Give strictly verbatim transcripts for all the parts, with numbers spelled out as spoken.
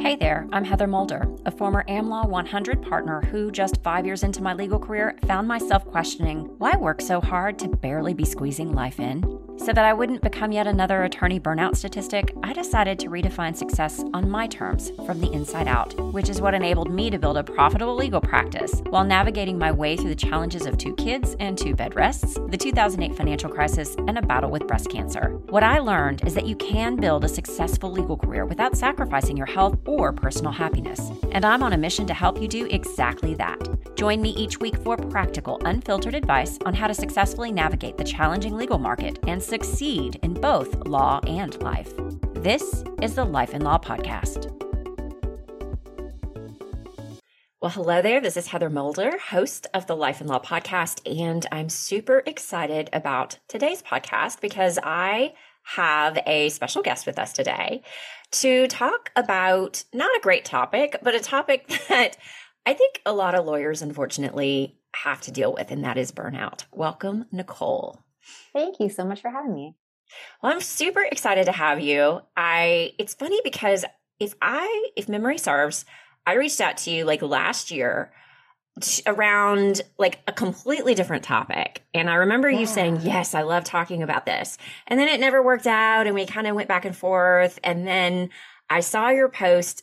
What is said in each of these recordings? Hey there, I'm Heather Mulder, a former AmLaw one hundred partner who, just five years into my legal career, found myself questioning why work so hard to barely be squeezing life in. So that I wouldn't become yet another attorney burnout statistic, I decided to redefine success on my terms from the inside out, which is what enabled me to build a profitable legal practice while navigating my way through the challenges of two kids and two bed rests, the two thousand eight financial crisis, and a battle with breast cancer. What I learned is that you can build a successful legal career without sacrificing your health or personal happiness. And I'm on a mission to help you do exactly that. Join me each week for practical, unfiltered advice on how to successfully navigate the challenging legal market and succeed in both law and life. This is the Life in Law Podcast. Well, hello there. This is Heather Mulder, host of the Life in Law Podcast, and I'm super excited about today's podcast because I have a special guest with us today to talk about not a great topic, but a topic that I think a lot of lawyers, unfortunately, have to deal with, and that is burnout. Welcome, Nicole. Thank you so much for having me. Well, I'm super excited to have you. I it's funny because if I if memory serves, I reached out to you like last year around like a completely different topic. And I remember yeah. you saying, yes, I love talking about this. And then it never worked out. And we kind of went back and forth. And then I saw your post.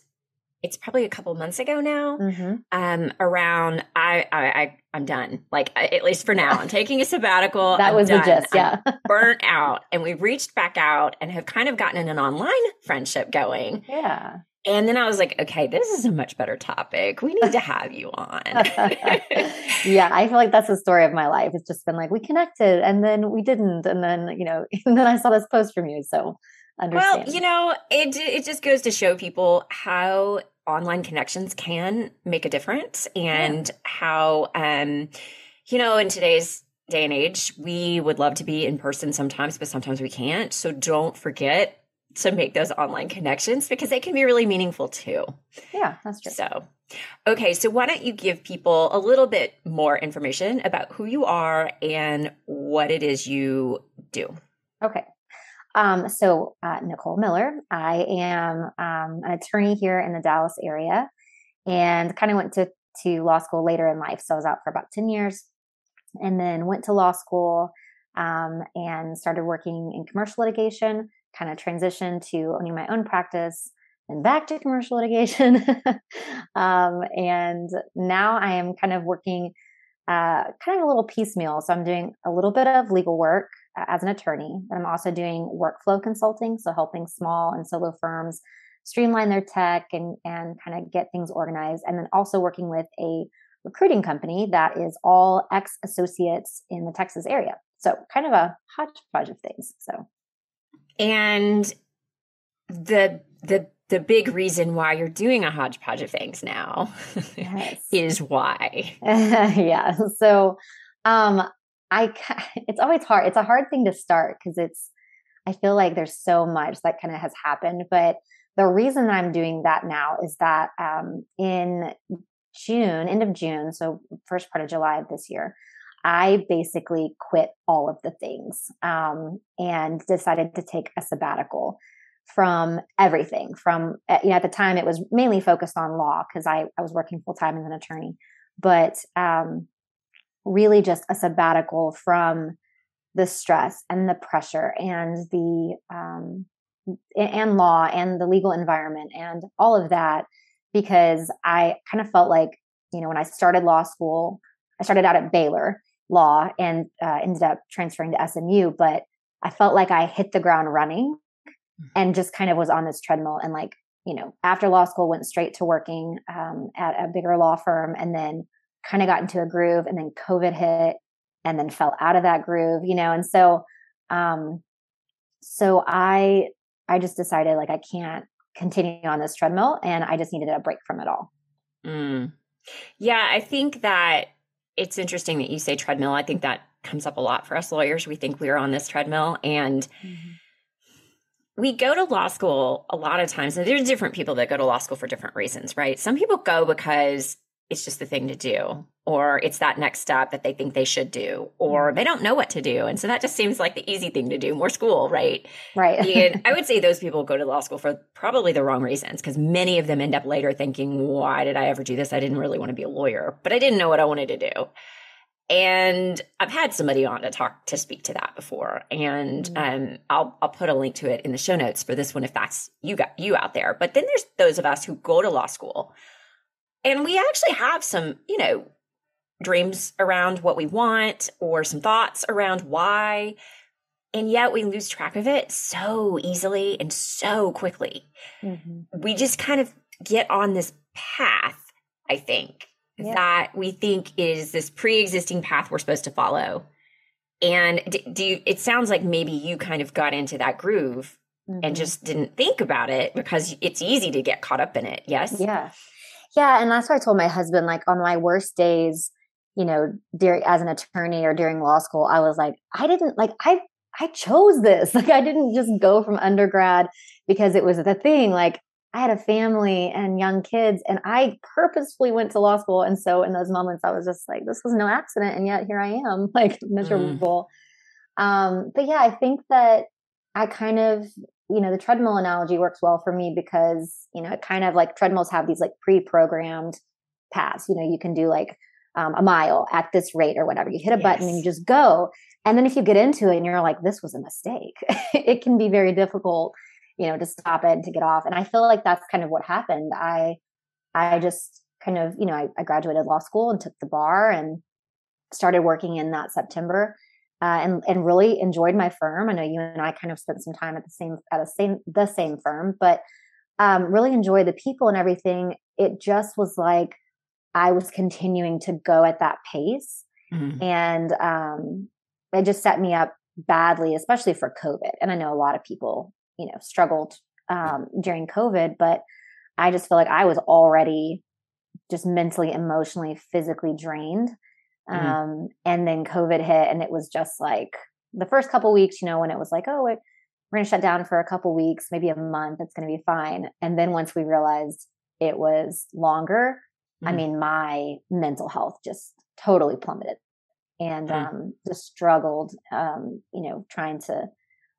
It's probably a couple months ago now mm-hmm. um, around I, I, I, I'm done. Like, I, at least for now, I'm taking a sabbatical. That I'm was done. the gist, yeah. burnt out. And we reached back out and have kind of gotten in an online friendship going. Yeah. And then I was like, okay, this is a much better topic. We need to have you on. Yeah, I feel like that's the story of my life. It's just been like, we connected and then we didn't. And then, you know, and then I saw this post from you. So understand. Well, you know, it it just goes to show people how online connections can make a difference and yeah. how, um, you know, in today's day and age, we would love to be in person sometimes, but sometimes we can't. So don't forget to make those online connections because they can be really meaningful too. Yeah, that's true. So, okay. So why don't you give people a little bit more information about who you are and what it is you do? Okay. Um, so uh, Nicole Miller, I am um, an attorney here in the Dallas area and kind of went to, to law school later in life. So I was out for about ten years and then went to law school um, and started working in commercial litigation, kind of transitioned to owning my own practice and back to commercial litigation. um, and now I am kind of working uh, kind of a little piecemeal. So I'm doing a little bit of legal work uh, as an attorney, but I'm also doing workflow consulting. So helping small and solo firms streamline their tech and, and kind of get things organized. And then also working with a recruiting company that is all ex-associates in the Texas area. So kind of a hodgepodge of things. So. And the the the big reason why you're doing a hodgepodge of things now yes. is why. yeah. So um, I it's always hard. It's a hard thing to start because it's I feel like there's so much that kind of has happened. But the reason I'm doing that now is that um, in June, end of June, so first part of July of this year, I basically quit all of the things um, and decided to take a sabbatical from everything. From, you know, at the time it was mainly focused on law because I, I was working full time as an attorney, but um, really just a sabbatical from the stress and the pressure and the um, and law and the legal environment and all of that, because I kind of felt like, you know, when I started law school, I started out at Baylor Law and uh, ended up transferring to S M U, but I felt like I hit the ground running and just kind of was on this treadmill. And like, you know, after law school, went straight to working um, at a bigger law firm and then kind of got into a groove and then COVID hit and then fell out of that groove, you know? And so, um, so I, I just decided like, I can't continue on this treadmill and I just needed a break from it all. Mm. Yeah. I think that it's interesting that you say treadmill. I think that comes up a lot for us lawyers. We think we're on this treadmill and mm-hmm. we go to law school a lot of times. And there's different people that go to law school for different reasons, right? Some people go because it's just the thing to do, or it's that next step that they think they should do, or they don't know what to do. And so that just seems like the easy thing to do, more school, right? Right. And I would say those people go to law school for probably the wrong reasons, because many of them end up later thinking, why did I ever do this? I didn't really want to be a lawyer, but I didn't know what I wanted to do. And I've had somebody on to talk to speak to that before. And mm-hmm. um, I'll I'll put a link to it in the show notes for this one if that's you got you out there. But then there's those of us who go to law school and we actually have some, you know, dreams around what we want or some thoughts around why. And yet we lose track of it so easily and so quickly. Mm-hmm. We just kind of get on this path, I think. Yeah. That we think is this pre-existing path we're supposed to follow. And do, do you, it sounds like maybe you kind of got into that groove mm-hmm. and just didn't think about it because it's easy to get caught up in it. Yes. Yeah. Yeah. And that's why I told my husband, like on my worst days, you know, during, as an attorney or during law school, I was like, I didn't like, I, I chose this. Like I didn't just go from undergrad because it was the thing. Like I had a family and young kids and I purposefully went to law school. And so in those moments, I was just like, this was no accident. And yet here I am, like miserable. Mm. Um, but yeah, I think that I kind of, you know, the treadmill analogy works well for me because, you know, it kind of like treadmills have these like pre-programmed paths, you know, you can do like um, a mile at this rate or whatever, you hit a yes. button and you just go. And then if you get into it and you're like, this was a mistake, it can be very difficult, you know, to stop it and to get off. And I feel like that's kind of what happened. I, I just kind of, you know, I, I graduated law school and took the bar and started working in that September uh, and, and really enjoyed my firm. I know you and I kind of spent some time at the same, at a same, the same firm, but um, really enjoyed the people and everything. It just was like, I was continuing to go at that pace. Mm-hmm. And um, it just set me up badly, especially for COVID. And I know a lot of people, you know, struggled um, during COVID, but I just feel like I was already just mentally, emotionally, physically drained. Um, mm-hmm. And then COVID hit and it was just like the first couple of weeks, you know, when it was like, oh, we're going to shut down for a couple of weeks, maybe a month, it's going to be fine. And then once we realized it was longer, mm-hmm. I mean, my mental health just totally plummeted and mm-hmm. um, just struggled, um, you know, trying to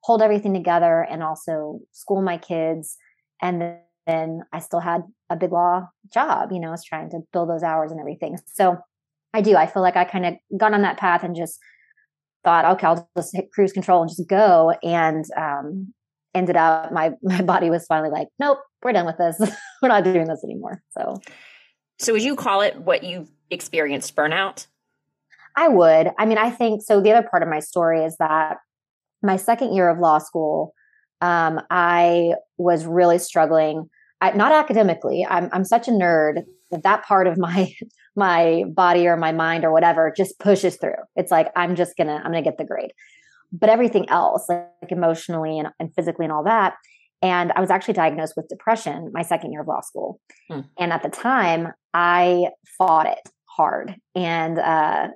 hold everything together and also school my kids. And then, then I still had a big law job, you know, I was trying to build those hours and everything. So I do, I feel like I kind of got on that path and just thought, okay, I'll just hit cruise control and just go. And um, ended up, my, my body was finally like, nope, we're done with this. We're not doing this anymore. So, so would you call it what you experienced, burnout? I would. I mean, I think, so the other part of my story is that my second year of law school, um, I was really struggling. I, not academically. I'm I'm such a nerd that that part of my my body or my mind or whatever just pushes through. It's like I'm just gonna I'm gonna get the grade, but everything else, like, like emotionally and, and physically and all that. And I was actually diagnosed with depression my second year of law school, hmm. and at the time I fought it hard, and uh,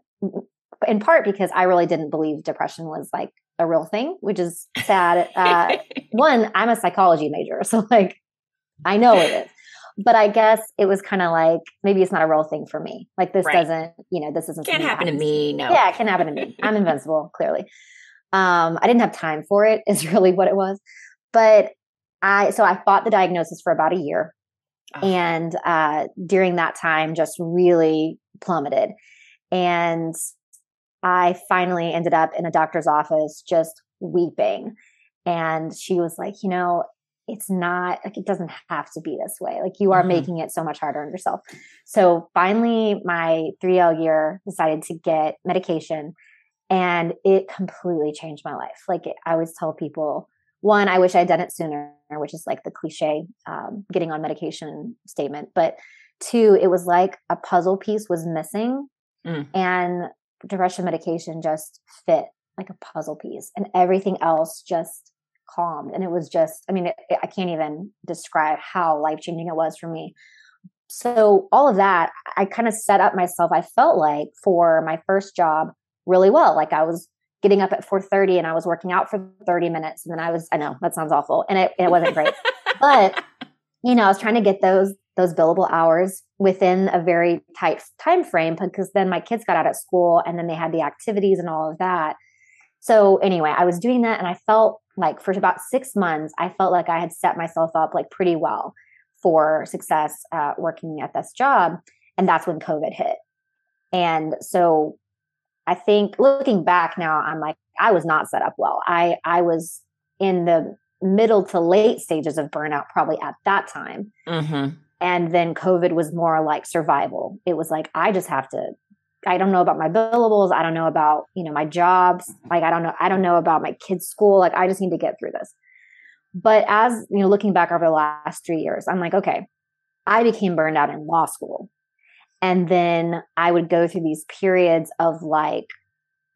in part because I really didn't believe depression was like a real thing, which is sad. Uh, one, I'm a psychology major, so like I know it is, but I guess it was kind of like maybe it's not a real thing for me. Like this right. doesn't, you know, this isn't can't happen to me. No, yeah, it can happen to me. I'm invincible, clearly. Um, I didn't have time for it. Is really what it was. But I so I fought the diagnosis for about a year, oh. and uh, during that time, just really plummeted, and I finally ended up in a doctor's office just weeping. And she was like, you know, it's not like, it doesn't have to be this way. Like you are mm-hmm. making it so much harder on yourself. So finally my three L year decided to get medication and it completely changed my life. Like it, I always tell people, one, I wish I'd done it sooner, which is like the cliche um, getting on medication statement. But two, it was like a puzzle piece was missing. Mm. And depression medication just fit like a puzzle piece and everything else just calmed. And it was just, I mean, it, I can't even describe how life-changing it was for me. So all of that, I kind of set up myself, I felt like, for my first job really well. Like I was getting up at four thirty and I was working out for thirty minutes. And then I was, I know that sounds awful. And it, it wasn't great, but you know, I was trying to get those those billable hours within a very tight time frame, because then my kids got out of school and then they had the activities and all of that. So anyway, I was doing that, and I felt like for about six months, I felt like I had set myself up like pretty well for success uh, working at this job. And that's when COVID hit. And so I think looking back now, I'm like, I was not set up well. I, I was in the middle to late stages of burnout probably at that time. Mm-hmm. And then COVID was more like survival. It was like, I just have to, I don't know about my billables. I don't know about, you know, my jobs. Like, I don't know, I don't know about my kids' school. Like, I just need to get through this. But as, you know, looking back over the last three years, I'm like, okay, I became burned out in law school. And then I would go through these periods of like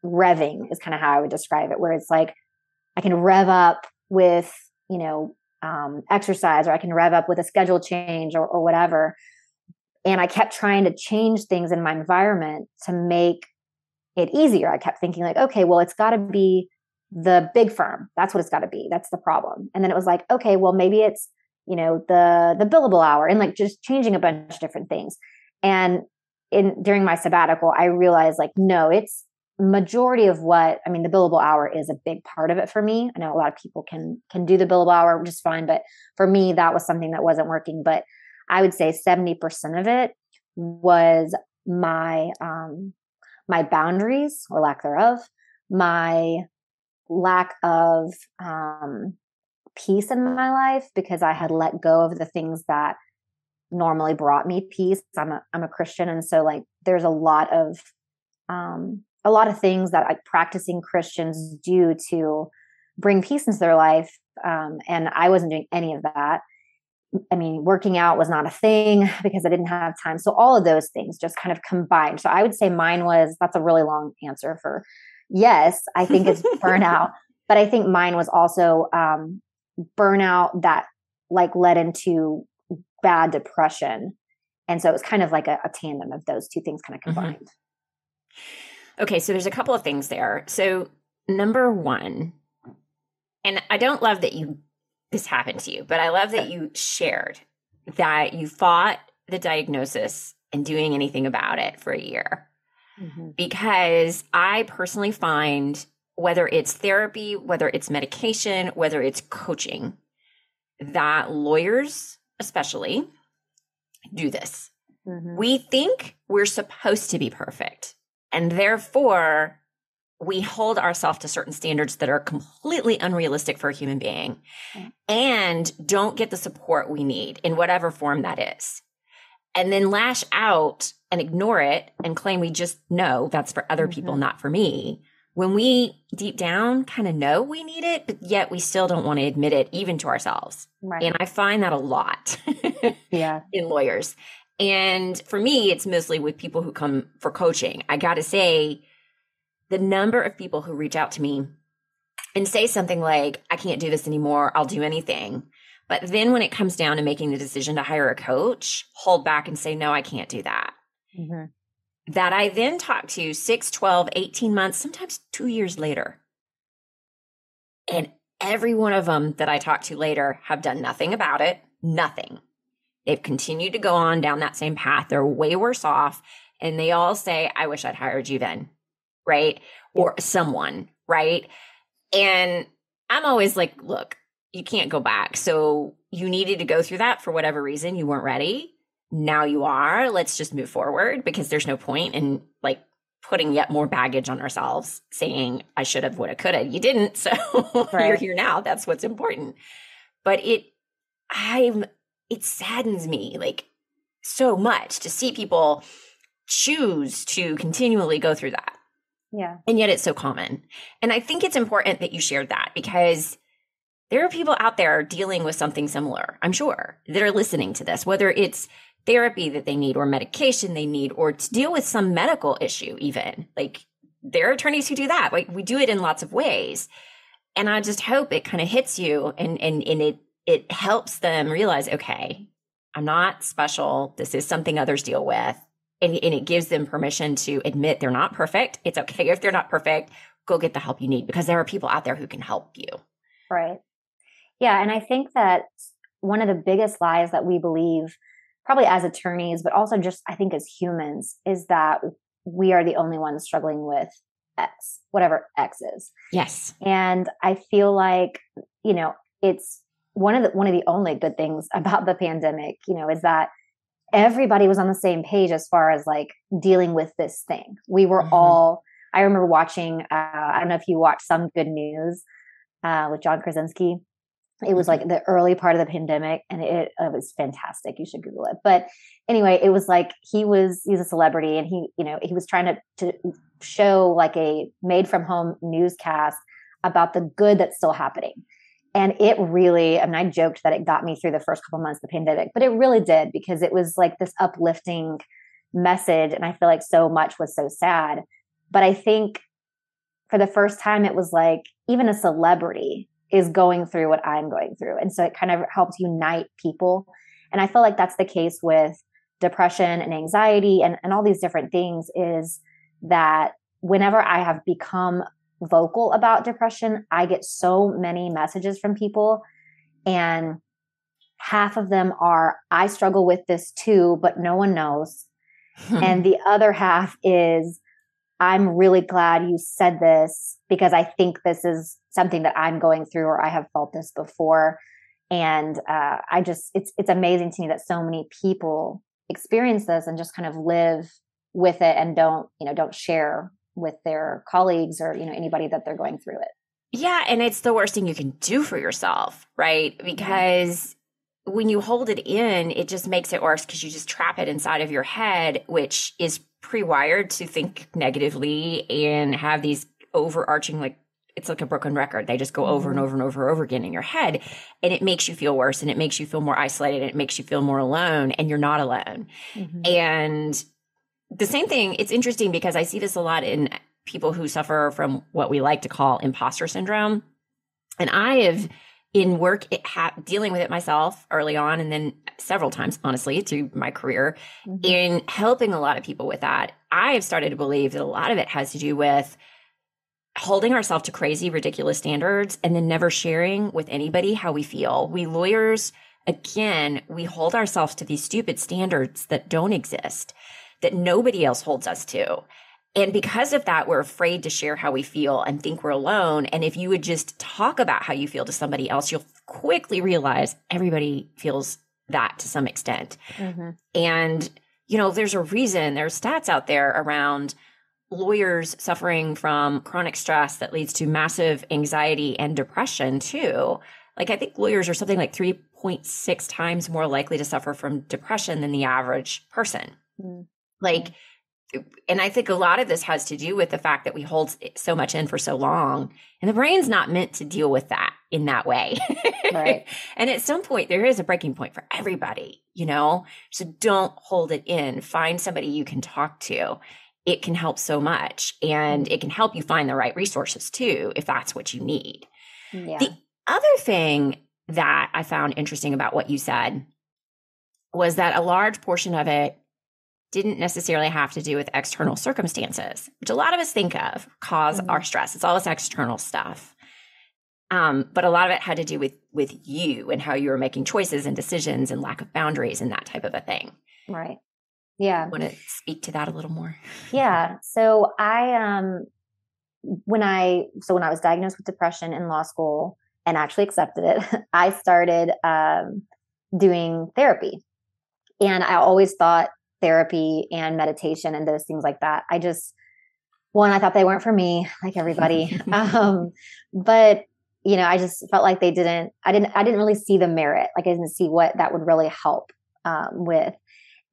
revving is kind of how I would describe it, where it's like, I can rev up with, you know, um, exercise, or I can rev up with a schedule change, or, or whatever. And I kept trying to change things in my environment to make it easier. I kept thinking like, okay, well, it's got to be the big firm. That's what it's got to be. That's the problem. And then it was like, okay, well, maybe it's, you know, the, the billable hour, and like just changing a bunch of different things. And in during my sabbatical, I realized like, no, it's majority of what, I mean, the billable hour is a big part of it for me. I know a lot of people can, can do the billable hour just fine, but for me, that was something that wasn't working. But I would say seventy percent of it was my, um, my boundaries or lack thereof, my lack of, um, peace in my life, because I had let go of the things that normally brought me peace. I'm a, I'm a Christian. And so like, there's a lot of, um, a lot of things that like practicing Christians do to bring peace into their life. Um, and I wasn't doing any of that. I mean, working out was not a thing because I didn't have time. So all of those things just kind of combined. So I would say mine was, that's a really long answer for yes, I think it's burnout, but I think mine was also, um, burnout that like led into bad depression. And so it was kind of like a, a tandem of those two things kind of combined. Mm-hmm. Okay. So there's a couple of things there. So number one, and I don't love that you this happened to you, but I love that you shared that you fought the diagnosis and doing anything about it for a year. Mm-hmm. Because I personally find, whether it's therapy, whether it's medication, whether it's coaching, that lawyers especially do this. Mm-hmm. We think we're supposed to be perfect, and therefore we hold ourselves to certain standards that are completely unrealistic for a human being, mm-hmm. and don't get the support we need in whatever form that is. And then lash out and ignore it and claim we just know that's for other mm-hmm. people, not for me. When we deep down kind of know we need it, but yet we still don't want to admit it even to ourselves. Right. And I find that a lot yeah. in lawyers. And for me, it's mostly with people who come for coaching. I got to say, the number of people who reach out to me and say something like, I can't do this anymore, I'll do anything. But then when it comes down to making the decision to hire a coach, hold back and say, no, I can't do that. Mm-hmm. That I then talk to six, twelve, eighteen months, sometimes two years later. And every one of them that I talk to later have done nothing about it, nothing. They've continued to go on down that same path. They're way worse off. And they all say, I wish I'd hired you then. Right? Or someone, right? And I'm always like, look, you can't go back. So you needed to go through that for whatever reason. You weren't ready. Now you are. Let's just move forward, because there's no point in like putting yet more baggage on ourselves saying, I should have, would have, could have. You didn't. So right. You're here now. That's what's important. But it, I'm, it saddens me like so much to see people choose to continually go through that. Yeah. And yet it's so common. And I think it's important that you shared that, because there are people out there dealing with something similar, I'm sure, that are listening to this, whether it's therapy that they need or medication they need, or to deal with some medical issue even. Like, there are attorneys who do that. Like, we do it in lots of ways. And I just hope it kind of hits you and, and, and it, it helps them realize, okay, I'm not special. This is something others deal with. And, and it gives them permission to admit they're not perfect. It's okay if they're not perfect. Go get the help you need, because there are people out there who can help you. Right. Yeah. And I think that one of the biggest lies that we believe, probably as attorneys, but also just, I think, as humans, is that we are the only ones struggling with X, whatever X is. Yes. And I feel like, you know, it's one of the, one of the only good things about the pandemic, you know, is that everybody was on the same page as far as like dealing with this thing. We were mm-hmm. all, I remember watching, uh, I don't know if you watched Some Good News uh, with John Krasinski. It was like the early part of the pandemic, and it, it was fantastic. You should Google it. But anyway, it was like, he was, he's a celebrity, and he, you know, he was trying to, to show like a made from home newscast about the good that's still happening. And it really, I mean, I joked that it got me through the first couple months of the pandemic, but it really did, because it was like this uplifting message. And I feel like so much was so sad, but I think for the first time, it was like, even a celebrity is going through what I'm going through. And so it kind of helps unite people. And I feel like that's the case with depression and anxiety and, and all these different things, is that whenever I have become vocal about depression, I get so many messages from people, and half of them are, I struggle with this too, but no one knows. And the other half is, I'm really glad you said this, because I think this is something that I'm going through, or I have felt this before. And uh, I just, it's it's amazing to me that so many people experience this and just kind of live with it and don't, you know, don't share with their colleagues or, you know, anybody that they're going through it. Yeah. And it's the worst thing you can do for yourself, right? Because mm-hmm. when you hold it in, it just makes it worse, because you just trap it inside of your head, which is pre-wired to think negatively and have these overarching, like, it's like a broken record. They just go over and over and over and over again in your head, and it makes you feel worse, and it makes you feel more isolated, and it makes you feel more alone, and you're not alone. Mm-hmm. And the same thing, it's interesting because I see this a lot in people who suffer from what we like to call imposter syndrome. And I have in work it ha- dealing with it myself early on, and then several times, honestly, through my career mm-hmm. in helping a lot of people with that. I have started to believe that a lot of it has to do with holding ourselves to crazy, ridiculous standards, and then never sharing with anybody how we feel. We lawyers, again, we hold ourselves to these stupid standards that don't exist, that nobody else holds us to. And because of that, we're afraid to share how we feel and think we're alone. And if you would just talk about how you feel to somebody else, you'll quickly realize everybody feels that to some extent. Mm-hmm. And, you know, there's a reason, there's stats out there around lawyers suffering from chronic stress that leads to massive anxiety and depression too. Like, I think lawyers are something like three point six times more likely to suffer from depression than the average person. Mm-hmm. Like, and I think a lot of this has to do with the fact that we hold so much in for so long, and the brain's not meant to deal with that in that way. Right. And at some point there is a breaking point for everybody, you know, so don't hold it in. Find somebody you can talk to. It can help so much, and it can help you find the right resources too, if that's what you need. Yeah. The other thing that I found interesting about what you said was that a large portion of it didn't necessarily have to do with external circumstances, which a lot of us think of cause mm-hmm. our stress. It's all this external stuff. Um, but a lot of it had to do with, with you and how you were making choices and decisions and lack of boundaries and that type of a thing. Right. Yeah. I want to speak to that a little more. Yeah. So I, um, when I, so when I was diagnosed with depression in law school and actually accepted it, I started, um, doing therapy, and I always thought therapy and meditation and those things like that, I just, one, I thought they weren't for me, like everybody. um, but you know, I just felt like they didn't, I didn't, I didn't really see the merit. Like I didn't see what that would really help, um, with.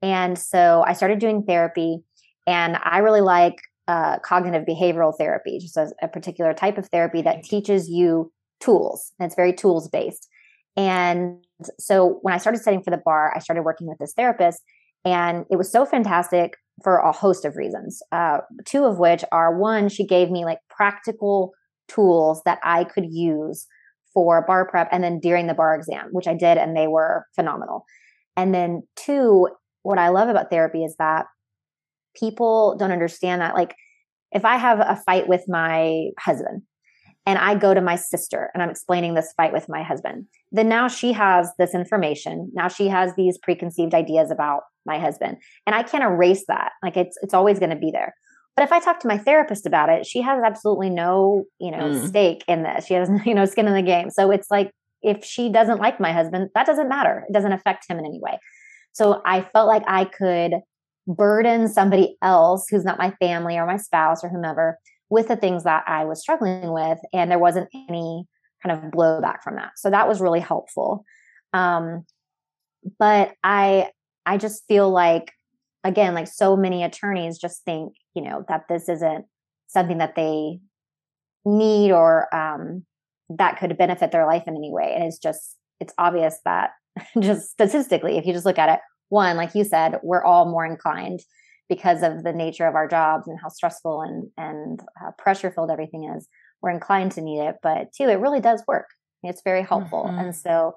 And so I started doing therapy, and I really like, uh, cognitive behavioral therapy, just as a particular type of therapy that teaches you tools, and it's very tools based. And so when I started studying for the bar, I started working with this therapist, and it was so fantastic for a host of reasons, uh, two of which are, one, she gave me like practical tools that I could use for bar prep and then during the bar exam, which I did, and they were phenomenal. And then two, what I love about therapy is that people don't understand that. Like if I have a fight with my husband And I go to my sister and I'm explaining this fight with my husband. Then now she has this information. Now she has these preconceived ideas about my husband. And I can't erase that. Like it's it's always going to be there. But if I talk to my therapist about it, she has absolutely no, you know, mm. stake in this. She has, you know, skin in the game. So it's like, if she doesn't like my husband, that doesn't matter. It doesn't affect him in any way. So I felt like I could burden somebody else who's not my family or my spouse or whomever with the things that I was struggling with. And there wasn't any kind of blowback from that. So that was really helpful. Um, but I, I just feel like, again, like so many attorneys just think, you know, that this isn't something that they need or um, that could benefit their life in any way. And it's just, it's obvious that just statistically, if you just look at it, one, like you said, we're all more inclined because of the nature of our jobs and how stressful and, and uh, pressure filled everything is, we're inclined to need it. But two, it really does work. It's very helpful. Mm-hmm. And so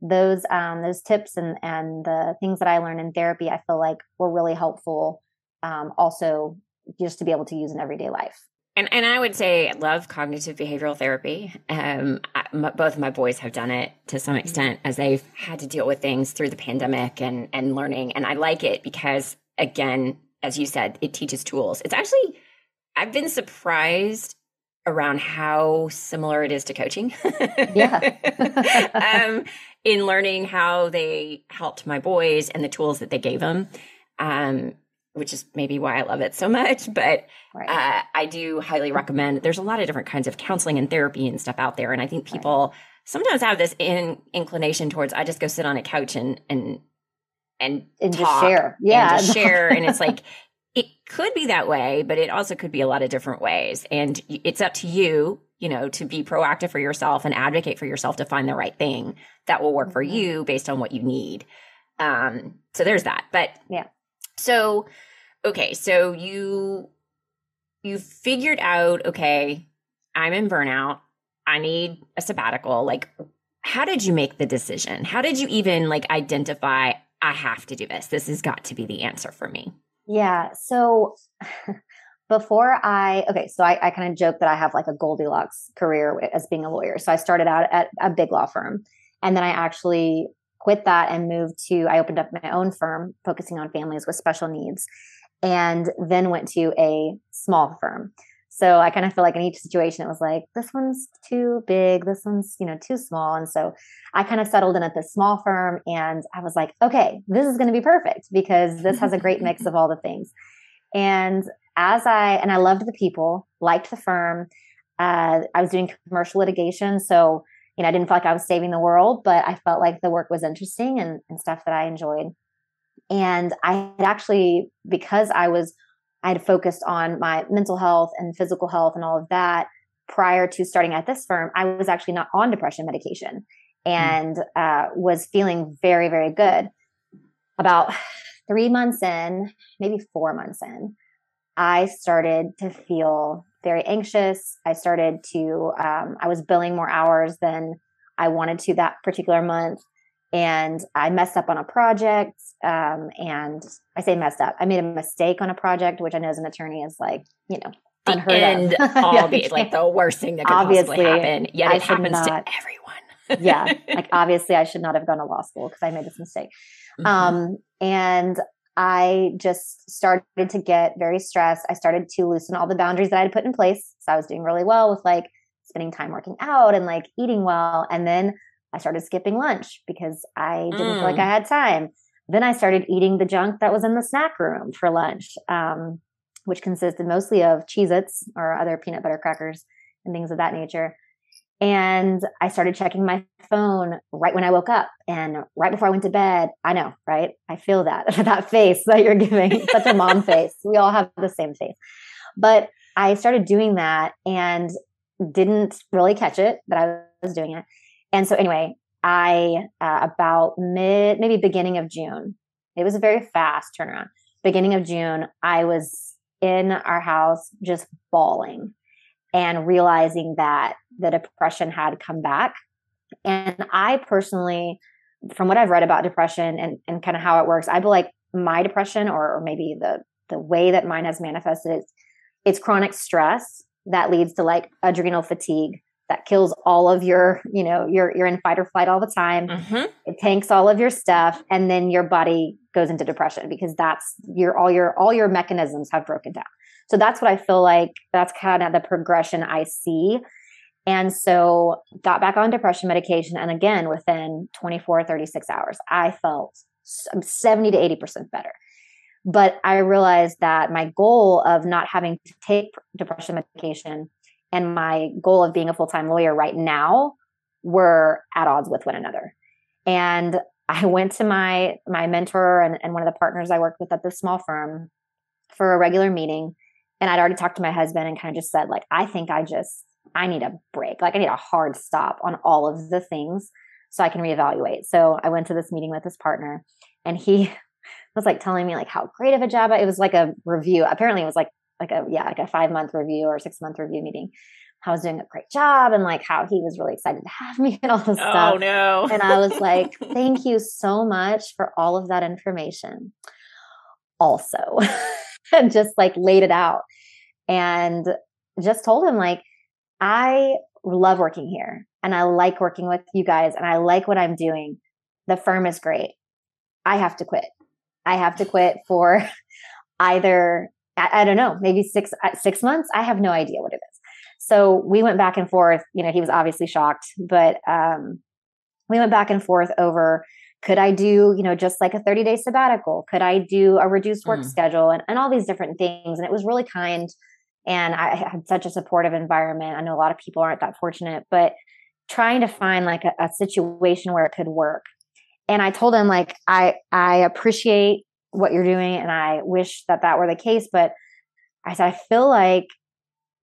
those, um, those tips and, and the things that I learned in therapy, I feel like were really helpful. Um, also just to be able to use in everyday life. And and I would say I love cognitive behavioral therapy. Um, I, m- both of my boys have done it to some extent as they've had to deal with things through the pandemic and, and learning. And I like it because, again, as you said, it teaches tools. It's actually, I've been surprised around how similar it is to coaching. yeah. um, in learning how they helped my boys and the tools that they gave them. Um, which is maybe why I love it so much, but right. uh, I do highly recommend. There's a lot of different kinds of counseling and therapy and stuff out there. And I think people right. sometimes have this in, inclination towards, I just go sit on a couch and, and, and, and talk, just share. Yeah. And just share. And it's like, it could be that way, but it also could be a lot of different ways. And it's up to you, you know, to be proactive for yourself and advocate for yourself to find the right thing that will work mm-hmm. for you based on what you need. Um, so there's that, but yeah. So, okay, so you you figured out, okay, I'm in burnout. I need a sabbatical. Like, how did you make the decision? How did you even like identify, I have to do this? This has got to be the answer for me. Yeah. So before I, okay, so I, I kind of joke that I have like a Goldilocks career as being a lawyer. So I started out at a big law firm and then I actually quit that and moved to, I opened up my own firm focusing on families with special needs and then went to a small firm. So I kind of feel like in each situation, it was like, this one's too big. This one's, you know, too small. And so I kind of settled in at this small firm and I was like, okay, this is going to be perfect because this has a great mix of all the things. And as I, and I loved the people, liked the firm. Uh, I was doing commercial litigation. So you know, I didn't feel like I was saving the world, but I felt like the work was interesting and, and stuff that I enjoyed. And I had actually, because I was, I had focused on my mental health and physical health and all of that prior to starting at this firm, I was actually not on depression medication and uh, was feeling very, very good. About three months in, maybe four months in, I started to feel very anxious. I started to, um, I was billing more hours than I wanted to that particular month. And I messed up on a project. Um, and I say messed up. I made a mistake on a project, which I know as an attorney is like, you know, unheard of. Obviously, like the worst thing that could obviously, possibly happen. Yet it happens not, to everyone. yeah. Like obviously I should not have gone to law school because I made this mistake. Mm-hmm. Um, and I just started to get very stressed. I started to loosen all the boundaries that I had put in place. So I was doing really well with like spending time working out and like eating well. And then I started skipping lunch because I didn't mm. feel like I had time. Then I started eating the junk that was in the snack room for lunch, um, which consisted mostly of Cheez-Its or other peanut butter crackers and things of that nature. And I started checking my phone right when I woke up and right before I went to bed. I know, right? I feel that, that face that you're giving, such a mom face. We all have the same face. But I started doing that and didn't really catch it that I was doing it. And so anyway, I, uh, about mid, maybe beginning of June, it was a very fast turnaround. Beginning of June, I was in our house just bawling and realizing that the depression had come back. And I personally, from what I've read about depression and, and kind of how it works, I feel like my depression or, or maybe the the way that mine has manifested, is it's chronic stress that leads to like adrenal fatigue, that kills all of your, you know, you're, you're in fight or flight all the time. Mm-hmm. It tanks all of your stuff. And then your body goes into depression because that's your, all your, all your mechanisms have broken down. So that's what I feel like, that's kind of the progression I see. And so got back on depression medication. And again, within twenty-four, thirty-six hours, I felt seventy to eighty percent better. But I realized that my goal of not having to take depression medication and my goal of being a full-time lawyer right now were at odds with one another. And I went to my my mentor and, and one of the partners I worked with at this small firm for a regular meeting. And I'd already talked to my husband and kind of just said, like, I think I just, I need a break. Like, I need a hard stop on all of the things so I can reevaluate. So I went to this meeting with this partner, and he was like telling me like how great of a job. I, it was like a review. Apparently it was like, like a, yeah, like a five month review or six month review meeting. I was doing a great job and like how he was really excited to have me and all this oh, stuff. Oh no. And I was like, thank you so much for all of that information. Also, and just like laid it out and just told him like, I love working here and I like working with you guys and I like what I'm doing. The firm is great. I have to quit. I have to quit for either, I, I don't know, maybe six, six months. I have no idea what it is. So we went back and forth, you know, he was obviously shocked, but, um, we went back and forth over, could I do, you know, just like a thirty day sabbatical? Could I do a reduced work mm. schedule and, and all these different things? And it was really kind. And I had such a supportive environment. I know a lot of people aren't that fortunate, but trying to find like a, a situation where it could work. And I told him like, I, I appreciate what you're doing. And I wish that that were the case. But I said, I feel like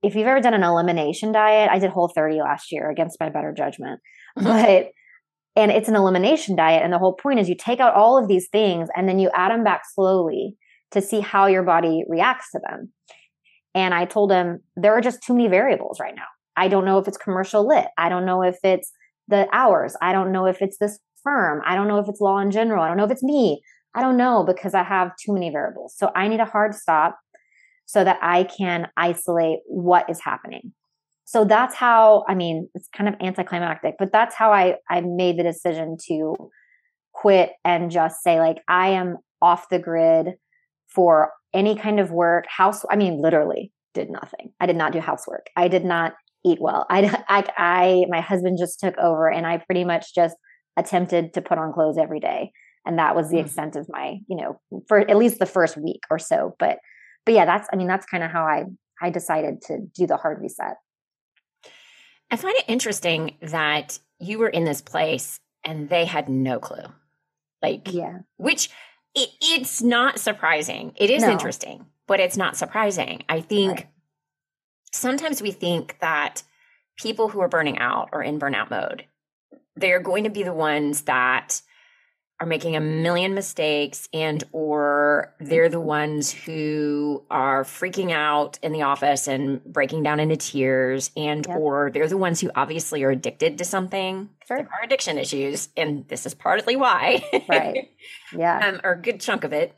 if you've ever done an elimination diet, I did Whole thirty last year against my better judgment, but and it's an elimination diet. And the whole point is you take out all of these things and then you add them back slowly to see how your body reacts to them. And I told him, there are just too many variables right now. I don't know if it's commercial lit. I don't know if it's the hours. I don't know if it's this firm. I don't know if it's law in general. I don't know if it's me. I don't know because I have too many variables. So I need a hard stop so that I can isolate what is happening. So that's how, I mean, it's kind of anticlimactic, but that's how I, I made the decision to quit and just say like, I am off the grid for any kind of work, house. I mean, literally did nothing. I did not do housework. I did not eat well. I, I, I, my husband just took over and I pretty much just attempted to put on clothes every day. And that was the mm-hmm. extent of my, you know, for at least the first week or so. But, but yeah, that's, I mean, that's kind of how I, I decided to do the hard reset. I find it interesting that you were in this place and they had no clue, like, yeah. which it, it's not surprising. It is no. interesting, but it's not surprising. I think right. sometimes we think that people who are burning out or in burnout mode, they're going to be the ones that are making a million mistakes and or they're the ones who are freaking out in the office and breaking down into tears and yep. or they're the ones who obviously are addicted to something. Sure. There are addiction issues and this is partly why. Right. Yeah. um, or a good chunk of it.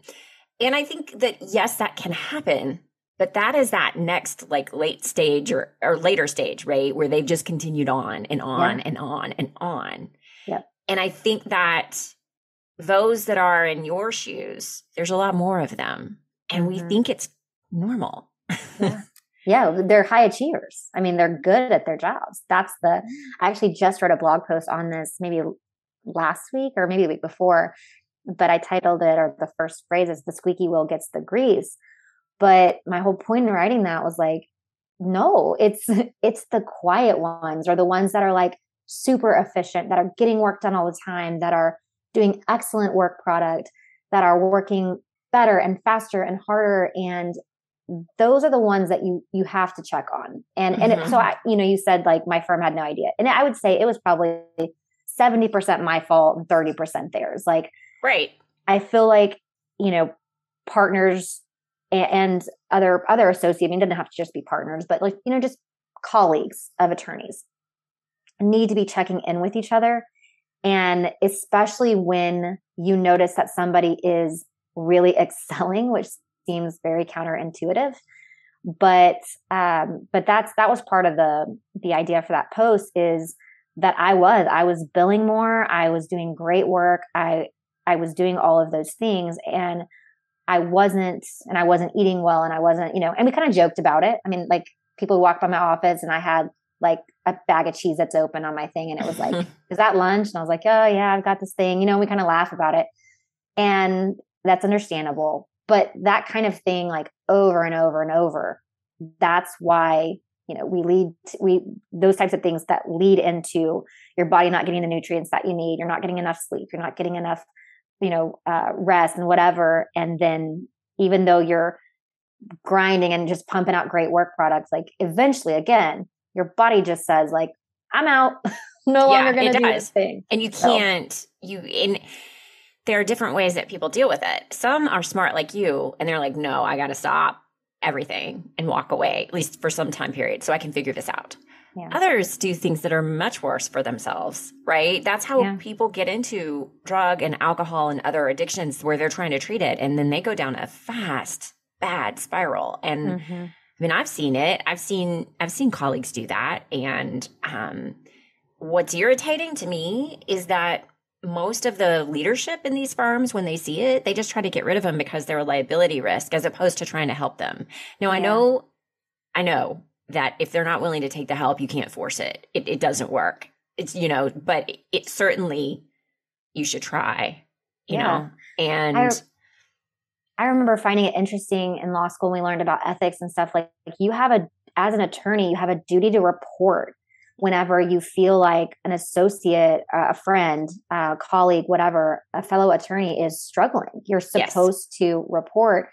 And I think that, yes, that can happen. But that is that next like late stage or, or later stage, right, where they've just continued on and on yeah. and on and on. Yep. And I think that – those that are in your shoes, there's a lot more of them. And mm-hmm. we think it's normal. yeah. yeah, they're high achievers. I mean, they're good at their jobs. That's the, I actually just wrote a blog post on this maybe last week or maybe the week before, but I titled it, or the first phrase is the squeaky wheel gets the grease. But my whole point in writing that was like, no, it's it's the quiet ones or the ones that are like super efficient, that are getting work done all the time, that are doing excellent work product, that are working better and faster and harder. And those are the ones that you, you have to check on. And, mm-hmm. and it, so I, you know, you said like my firm had no idea, and I would say it was probably seventy percent my fault and thirty percent theirs. Like, right. I feel like, you know, partners and, and other, other associates, I mean, it didn't have to just be partners, but like, you know, just colleagues of attorneys need to be checking in with each other. And especially when you notice that somebody is really excelling, which seems very counterintuitive, But um, but that's that was part of the the idea for that post, is that I was I was billing more, I was doing great work, I I was doing all of those things, and I wasn't and I wasn't eating well, and I wasn't, you know, and we kind of joked about it. I mean, like, people walked by my office and I had like a bag of cheese that's open on my thing, and it was like, is that lunch? And I was like, oh yeah, I've got this thing, you know, we kind of laugh about it, and that's understandable. But that kind of thing, like, over and over and over, that's why, you know, we lead, to, we, those types of things that lead into your body not getting the nutrients that you need, you're not getting enough sleep, you're not getting enough, you know, uh, rest and whatever. And then even though you're grinding and just pumping out great work products, like, eventually, again, your body just says, like, I'm out, I'm no yeah, longer going to do this thing. And you can't, so. you, in. There are different ways that people deal with it. Some are smart like you, and they're like, no, I got to stop everything and walk away, at least for some time period, so I can figure this out. Yeah. Others do things that are much worse for themselves, right? That's how yeah. people get into drug and alcohol and other addictions, where they're trying to treat it, and then they go down a fast, bad spiral. And mm-hmm. I mean, I've seen it. I've seen I've seen colleagues do that. And um, what's irritating to me is that most of the leadership in these firms, when they see it, they just try to get rid of them because they're a liability risk, as opposed to trying to help them. Now, yeah. I know, I know that if they're not willing to take the help, you can't force it. It, it doesn't work. It's, you know, but it, it certainly, you should try, you yeah. know, and I, I remember finding it interesting in law school, when we learned about ethics and stuff, like, like you have a, as an attorney, you have a duty to report whenever you feel like an associate, uh, a friend, a uh, colleague, whatever, a fellow attorney is struggling. You're supposed yes. to report.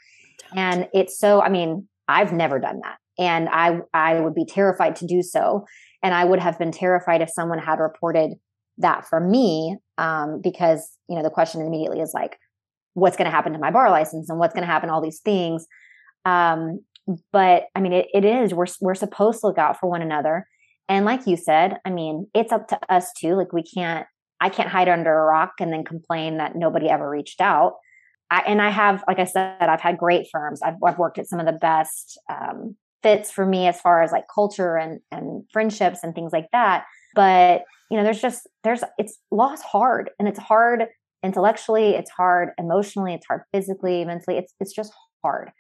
And it's so, I mean, I've never done that. And I, I would be terrified to do so. And I would have been terrified if someone had reported that for me, um, because, you know, the question immediately is like, what's going to happen to my bar license, and what's going to happen to all these things. Um, but I mean, it, it is, we're, we're supposed to look out for one another. And like you said, I mean, it's up to us too. Like, we can't, I can't hide under a rock and then complain that nobody ever reached out. I, and I have, like I said, I've had great firms. I've, I've worked at some of the best um, fits for me, as far as like culture and, and friendships and things like that. But, you know, there's just, there's, it's law's hard, and it's hard intellectually, it's hard emotionally, it's hard physically, mentally, it's, it's just hard.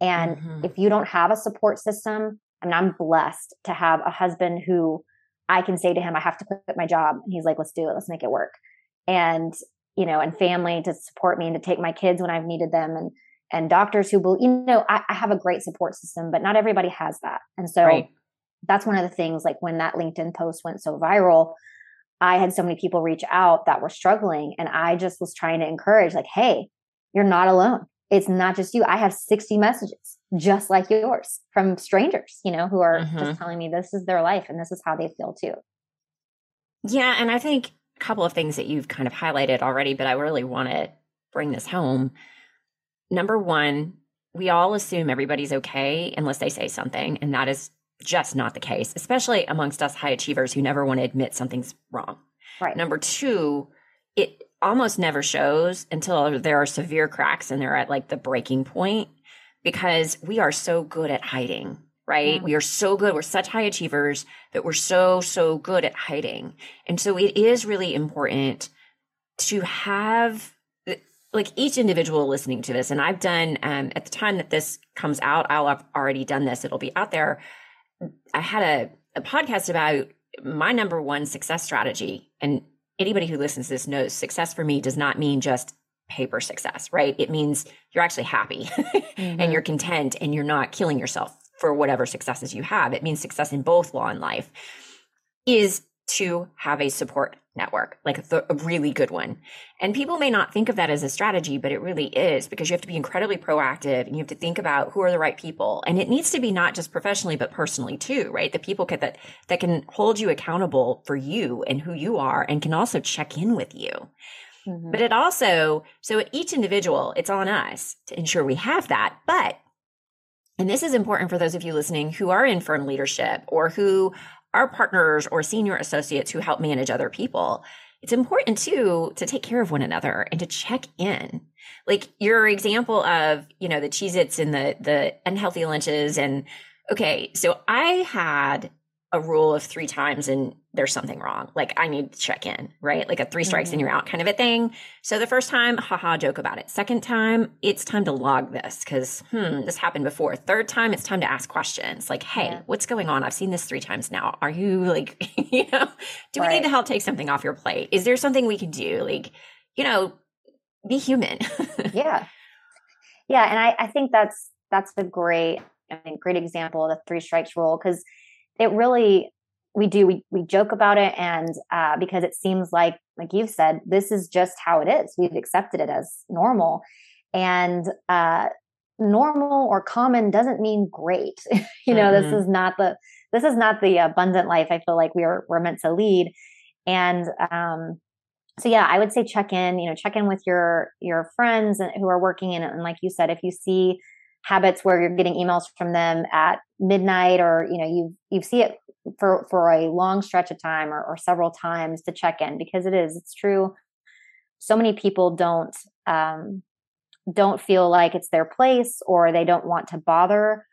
And mm-hmm. if you don't have a support system, I mean, I'm blessed to have a husband who I can say to him, I have to quit my job. And he's like, let's do it. Let's make it work. And, you know, and family to support me and to take my kids when I've needed them, and, and doctors who will, you know, I, I have a great support system, but not everybody has that. And so right. that's one of the things, like, when that LinkedIn post went so viral, I had so many people reach out that were struggling. And I just was trying to encourage, like, hey, you're not alone. It's not just you. I have sixty messages just like yours from strangers, you know, who are mm-hmm. just telling me this is their life and this is how they feel too. Yeah. And I think a couple of things that you've kind of highlighted already, but I really want to bring this home. Number one, we all assume everybody's okay unless they say something. And that is just not the case, especially amongst us high achievers who never want to admit something's wrong. Right. Number two, it almost never shows until there are severe cracks and they're at like the breaking point, because we are so good at hiding, right? Mm-hmm. We are so good. We're such high achievers that we're so, so good at hiding. And so it is really important to have, like, each individual listening to this. And I've done, um, at the time that this comes out, I'll have already done this. It'll be out there. I had a, a podcast about my number one success strategy, and anybody who listens to this knows success for me does not mean just paper success, right? It means you're actually happy mm-hmm. and you're content, and you're not killing yourself for whatever successes you have. It means success in both law and life is to have a support network, like a, th- a really good one. And people may not think of that as a strategy, but it really is, because you have to be incredibly proactive, and you have to think about who are the right people. And it needs to be not just professionally, but personally too, right? The people can, that, that can hold you accountable for you and who you are, and can also check in with you. Mm-hmm. But it also, so each individual, it's on us to ensure we have that. But, and this is important for those of you listening who are in firm leadership, or who our partners or senior associates who help manage other people, it's important too to take care of one another and to check in. Like your example of, you know, the Cheez-Its and the the unhealthy lunches. And okay, so I had a rule of three times and there's something wrong. Like I need to check in, right? Like a three strikes mm-hmm. and you're out kind of a thing. So the first time, haha, joke about it. Second time, it's time to log this because hmm, this happened before. Third time, it's time to ask questions. Like, hey, yeah. what's going on? I've seen this three times now. Are you like, you know, do right. we need to help take something off your plate? Is there something we can do? Like, you know, be human. yeah. Yeah. And I, I think that's, that's the great, I mean, great example of the three strikes rule. Cause it really, we do, we, we joke about it. And, uh, because it seems like, like you've said, this is just how it is. We've accepted it as normal, and, uh, normal or common doesn't mean great. you know, mm-hmm. this is not the, this is not the abundant life I feel like we are, we're meant to lead. And, um, so yeah, I would say check in, you know, check in with your, your friends who are working in it. And like you said, if you see habits where you're getting emails from them at midnight, or, you know, you, you see it for, for a long stretch of time or, or several times, to check in, because it is, it's true. So many people don't, um, don't feel like it's their place, or they don't want to bother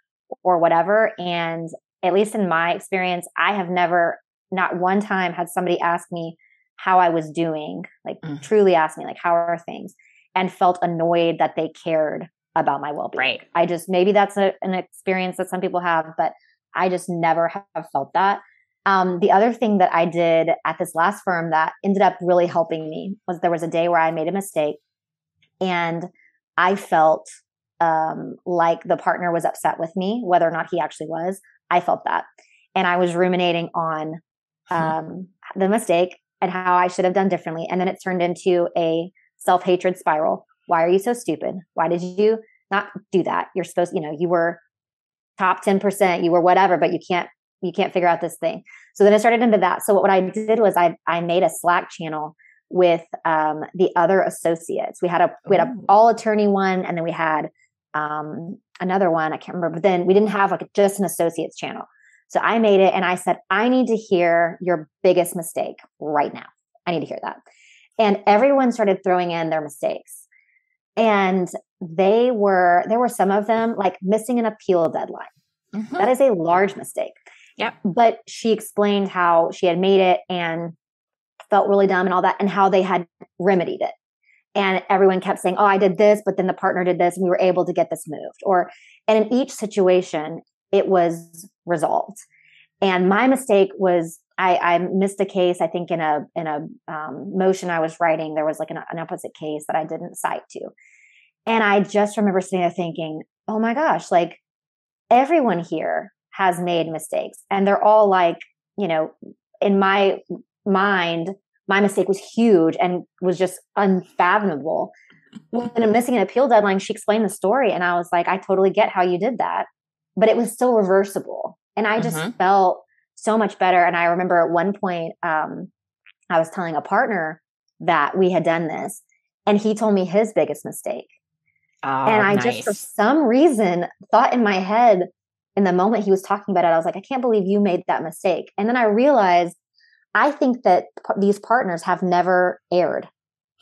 or whatever. And at least in my experience, I have never, not one time had somebody ask me how I was doing, like mm. truly asked me, like, how are things, and felt annoyed that they cared about my well-being. Right. I just, maybe that's a, an experience that some people have, but I just never have felt that. Um, the other thing that I did at this last firm that ended up really helping me was, there was a day where I made a mistake and I felt um, like the partner was upset with me, whether or not he actually was. I felt that. And I was ruminating on um, hmm. the mistake and how I should have done differently. And then it turned into a self-hatred spiral. Why are you so stupid? Why did you not do that? You're supposed, you know, you were top ten percent, you were whatever, but you can't, you can't figure out this thing. So then it started into that. So what I did was I, I made a Slack channel with um, the other associates. We had a, we had a all attorney one, and then we had um, another one, I can't remember, but then we didn't have like just an associates channel. So I made it and I said, I need to hear your biggest mistake right now. I need to hear that. And everyone started throwing in their mistakes. And they were, there were some of them like missing an appeal deadline. Mm-hmm. That is a large mistake. Yep. But she explained how she had made it and felt really dumb and all that, and how they had remedied it. And everyone kept saying, oh, I did this, but then the partner did this and we were able to get this moved. Or, and in each situation, it was resolved. And my mistake was I, I missed a case. I think in a, in a um, motion I was writing, there was like an, an opposite case that I didn't cite to. And I just remember sitting there thinking, oh my gosh, like everyone here has made mistakes, and they're all like, you know, in my mind, my mistake was huge and was just unfathomable. When I'm missing an appeal deadline, she explained the story. And I was like, I totally get how you did that. But it was still reversible. And I just mm-hmm. felt so much better. And I remember at one point, um, I was telling a partner that we had done this, and he told me his biggest mistake. Oh, and I nice. just, for some reason, thought in my head in the moment he was talking about it, I was like, I can't believe you made that mistake. And then I realized, I think that p- these partners have never aired.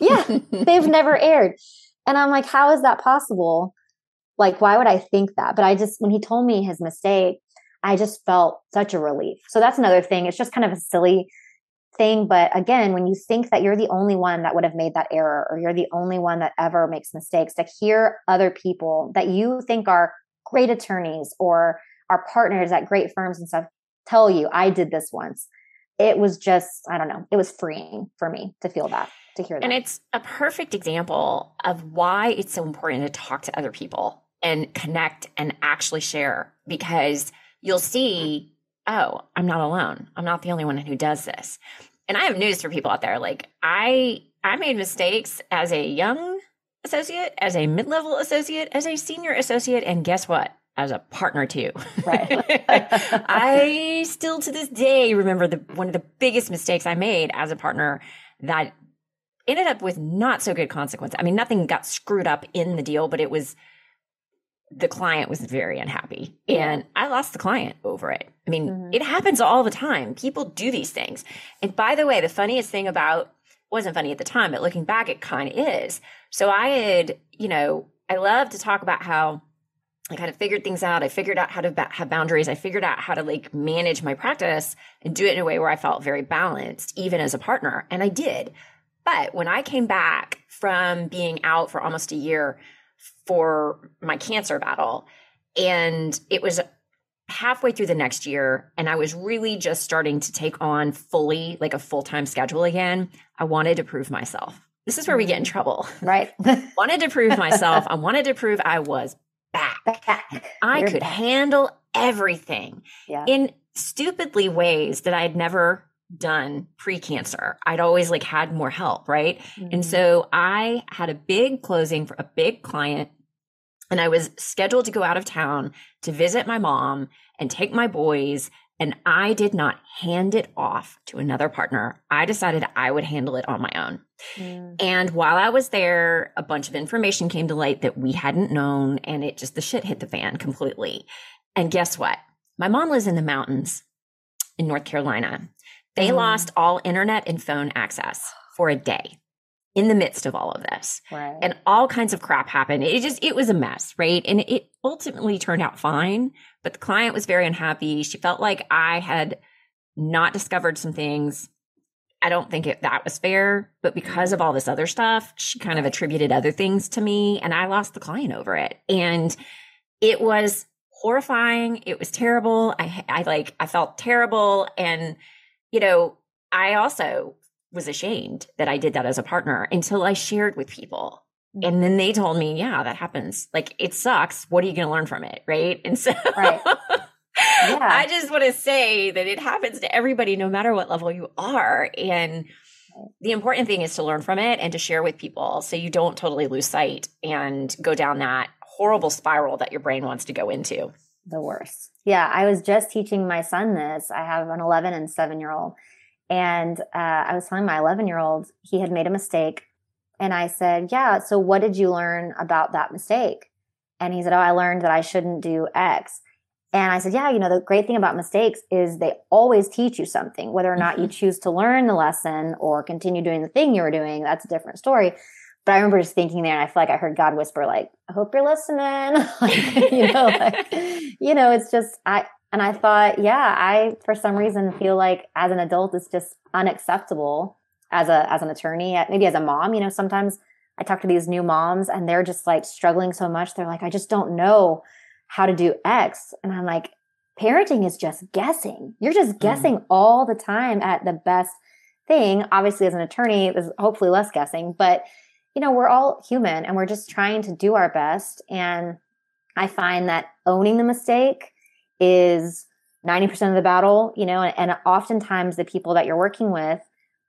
Yeah, they've never aired. And I'm like, how is that possible? Like, why would I think that? But I just, when he told me his mistake, I just felt such a relief. So that's another thing. It's just kind of a silly thing. But again, when you think that you're the only one that would have made that error, or you're the only one that ever makes mistakes, to hear other people that you think are great attorneys or are partners at great firms and stuff tell you, I did this once. It was just, I don't know, it was freeing for me to feel that, to hear that. And it's a perfect example of why it's so important to talk to other people and connect and actually share, because you'll see, oh, I'm not alone. I'm not the only one who does this. And I have news for people out there. Like I, I made mistakes as a young associate, as a mid-level associate, as a senior associate. And guess what? As a partner too. Right. I still to this day remember the, one of the biggest mistakes I made as a partner that ended up with not so good consequences. I mean, nothing got screwed up in the deal, but it was, the client was very unhappy and I lost the client over it. I mean, mm-hmm. it happens all the time. People do these things. And by the way, the funniest thing about, wasn't funny at the time, but looking back, it kind of is. So I had, you know, I love to talk about how I kind of figured things out. I figured out how to ba- have boundaries. I figured out how to like manage my practice and do it in a way where I felt very balanced, even as a partner. And I did. But when I came back from being out for almost a year for my cancer battle, and it was halfway through the next year, and I was really just starting to take on fully like a full-time schedule again, I wanted to prove myself. This is where we get in trouble. Right. I wanted to prove myself. I wanted to prove I was back. back. I You're could back. handle everything yeah. in stupidly ways that I had never done pre-cancer. I'd always like had more help, right? Mm-hmm. And so I had a big closing for a big client, and I was scheduled to go out of town to visit my mom and take my boys, and I did not hand it off to another partner. I decided I would handle it on my own. Mm. And while I was there, a bunch of information came to light that we hadn't known, and it just, the shit hit the fan completely. And guess what? My mom lives in the mountains in North Carolina. They mm. lost all internet and phone access for a day in the midst of all of this. Right. And all kinds of crap happened. It just, it was a mess, right? And it ultimately turned out fine, but the client was very unhappy. She felt like I had not discovered some things. I don't think it, that was fair, but because of all this other stuff, she kind of attributed other things to me, and I lost the client over it. And it was horrifying. It was terrible. I, I like, I felt terrible. And, you know, I also was ashamed that I did that as a partner until I shared with people. And then they told me, yeah, that happens. Like, it sucks. What are you going to learn from it? Right. And so right. Yeah. I just want to say that it happens to everybody, no matter what level you are. And the important thing is to learn from it and to share with people so you don't totally lose sight and go down that horrible spiral that your brain wants to go into. The worst. Yeah. I was just teaching my son this. I have an eleven and seven year old. And uh, I was telling my eleven-year-old he had made a mistake. And I said, yeah, so what did you learn about that mistake? And he said, oh, I learned that I shouldn't do X. And I said, yeah, you know, the great thing about mistakes is they always teach you something. Whether or not mm-hmm. you choose to learn the lesson or continue doing the thing you were doing, that's a different story. But I remember just thinking there, and I feel like I heard God whisper, like, I hope you're listening. like, you know, like, you know, it's just – I. And I thought, yeah, I, for some reason, feel like as an adult, it's just unacceptable as a, as an attorney, maybe as a mom, you know, sometimes I talk to these new moms and they're just like struggling so much. They're like, I just don't know how to do X. And I'm like, parenting is just guessing. You're just guessing mm. all the time at the best thing. Obviously, as an attorney, there's hopefully less guessing, but you know, we're all human and we're just trying to do our best. And I find that owning the mistake is ninety percent of the battle, you know, and, and oftentimes the people that you're working with,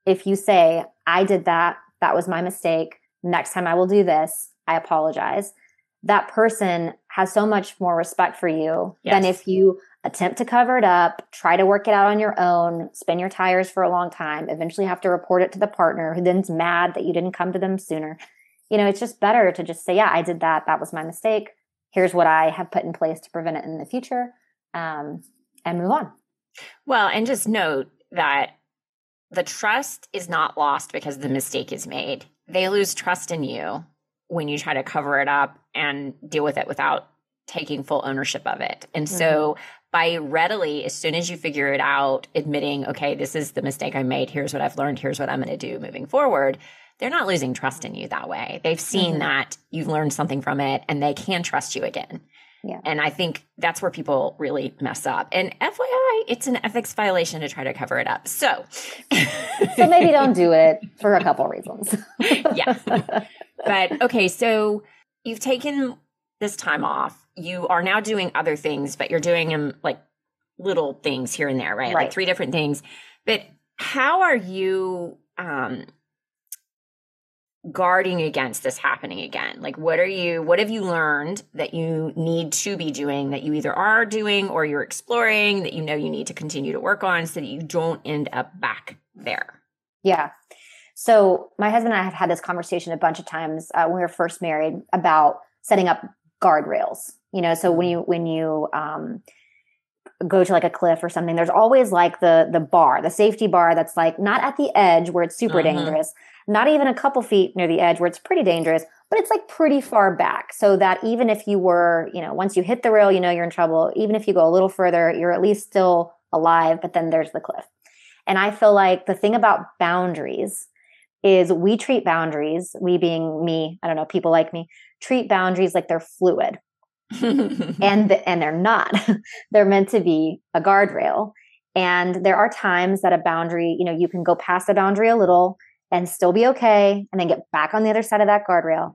if you say, I did that, that was my mistake, next time I will do this, I apologize, that person has so much more respect for you yes. than if you attempt to cover it up, try to work it out on your own, spin your tires for a long time, eventually have to report it to the partner who then's mad that you didn't come to them sooner. You know, it's just better to just say, yeah, I did that, that was my mistake, here's what I have put in place to prevent it in the future. Um, and move on. Well, and just note that the trust is not lost because the mistake is made. They lose trust in you when you try to cover it up and deal with it without taking full ownership of it. And mm-hmm. so by readily, as soon as you figure it out, admitting, okay, this is the mistake I made. Here's what I've learned. Here's what I'm going to do moving forward. They're not losing trust in you that way. They've seen mm-hmm. that you've learned something from it and they can trust you again. Yeah. And I think that's where people really mess up. And F Y I, it's an ethics violation to try to cover it up. So, so maybe don't do it for a couple reasons. yeah. But okay, so you've taken this time off. You are now doing other things, but you're doing them like little things here and there, right? right. Like three different things. But how are you um, guarding against this happening again? Like, what are you, what have you learned that you need to be doing that you either are doing or you're exploring that you know you need to continue to work on so that you don't end up back there? Yeah. So my husband and I have had this conversation a bunch of times uh, when we were first married about setting up guardrails, you know, so when you, when you, um, go to like a cliff or something, there's always like the the bar, the safety bar that's like not at the edge where it's super uh-huh. dangerous, not even a couple feet near the edge where it's pretty dangerous, but it's like pretty far back so that even if you were, you know, once you hit the rail, you know, you're in trouble. Even if you go a little further, you're at least still alive, but then there's the cliff. And I feel like the thing about boundaries is we treat boundaries, we being me, I don't know, people like me, treat boundaries like they're fluid. and the, and they're not. They're meant to be a guardrail. And there are times that a boundary, you know, you can go past the boundary a little and still be okay and then get back on the other side of that guardrail.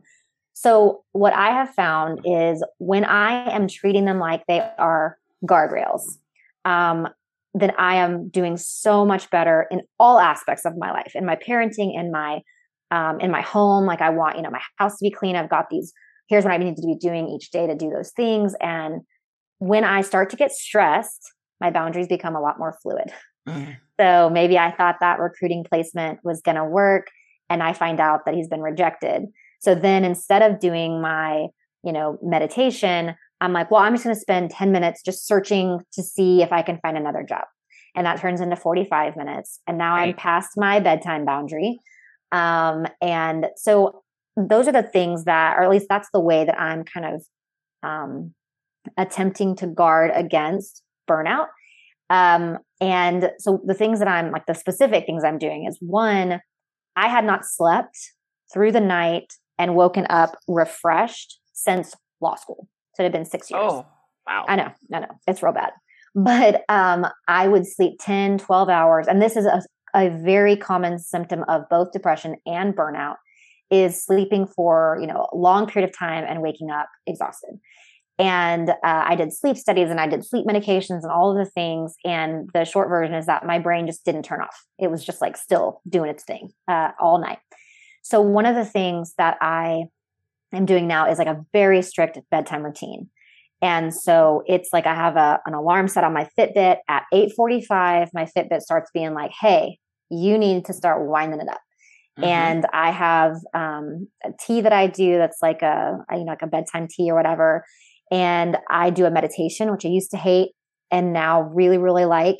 So what I have found is when I am treating them like they are guardrails, um, then I am doing so much better in all aspects of my life, in my parenting, in my, um, in my home. Like I want, you know, my house to be clean. I've got these, here's what I need to be doing each day to do those things. And when I start to get stressed, my boundaries become a lot more fluid. Mm-hmm. So maybe I thought that recruiting placement was going to work and I find out that he's been rejected. So then instead of doing my, you know, meditation, I'm like, well, I'm just going to spend ten minutes just searching to see if I can find another job. And that turns into forty-five minutes. And now right. I'm past my bedtime boundary. Um, and so those are the things that, or at least that's the way that I'm kind of um, attempting to guard against burnout. Um, and so the things that I'm like, the specific things I'm doing is one, I had not slept through the night and woken up refreshed since law school. So it had been six years. Oh, wow. I know, I know. It's real bad. But um, I would sleep ten, twelve hours. And this is a, a very common symptom of both depression and burnout is sleeping for, you know, a long period of time and waking up exhausted. And uh, I did sleep studies and I did sleep medications and all of the things. And the short version is that my brain just didn't turn off. It was just like still doing its thing uh, all night. So one of the things that I am doing now is like a very strict bedtime routine. And so it's like I have a, an alarm set on my Fitbit at eight forty-five. My Fitbit starts being like, hey, you need to start winding it up. Mm-hmm. And I have um, a tea that I do that's like a, you know, like a bedtime tea or whatever. And I do a meditation, which I used to hate and now really, really like.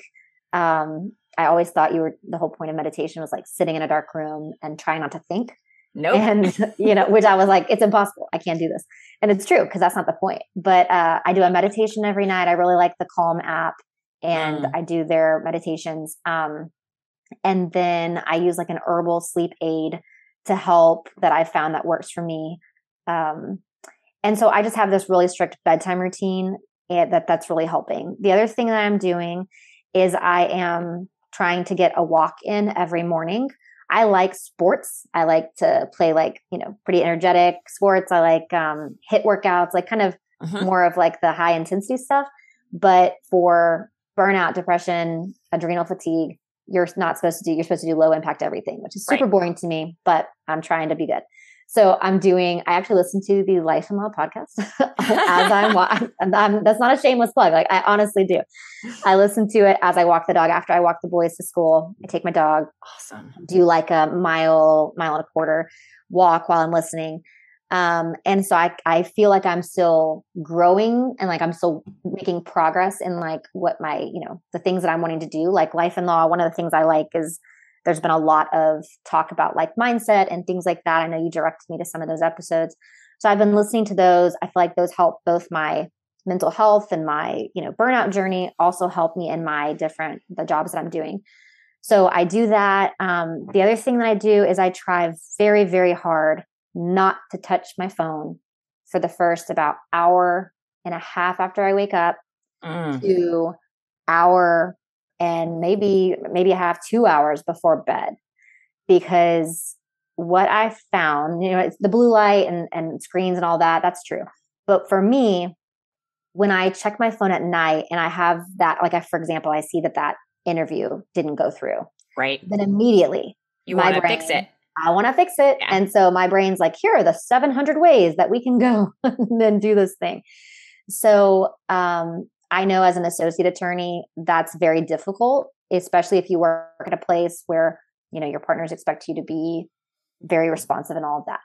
Um, I always thought you were, the whole point of meditation was like sitting in a dark room and trying not to think. Nope. And, you know, which I was like, it's impossible. I can't do this. And it's true because that's not the point. But uh, I do a meditation every night. I really like the Calm app and mm. I do their meditations. Um, and then I use like an herbal sleep aid to help that I found that works for me. Um, and so I just have this really strict bedtime routine that that's really helping. The other thing that I'm doing is I am trying to get a walk in every morning. I like sports. I like to play like, you know, pretty energetic sports. I like um, HIIT workouts, like kind of uh-huh. more of like the high intensity stuff. But for burnout, depression, adrenal fatigue, you're not supposed to do, you're supposed to do low impact everything, which is super right. boring to me, but I'm trying to be good. So I'm doing, I actually listen to the Life in Law podcast as I'm, I'm, I'm, that's not a shameless plug. Like I honestly do. I listen to it as I walk the dog. After I walk the boys to school, I take my dog, awesome. do like a mile, mile and a quarter walk while I'm listening. Um, and so I, I feel like I'm still growing and like, I'm still making progress in like what my, you know, the things that I'm wanting to do, like Life in Law. One of the things I like is there's been a lot of talk about like mindset and things like that. I know you directed me to some of those episodes. So I've been listening to those. I feel like those help both my mental health and my, you know, burnout journey, also help me in my different, the jobs that I'm doing. So I do that. Um, the other thing that I do is I try very, very hard not to touch my phone for the first about hour and a half after I wake up mm. to hour and maybe, maybe I have two hours before bed, because what I found, you know, it's the blue light and, and screens and all that, that's true. But for me, when I check my phone at night and I have that, like I, for example, I see that that interview didn't go through. Right. Then immediately you want to fix it. I want to fix it. Yeah. And so my brain's like, here are the seven hundred ways that we can go and then do this thing. So, um, I know as an associate attorney, that's very difficult, especially if you work at a place where, you know, your partners expect you to be very responsive and all of that.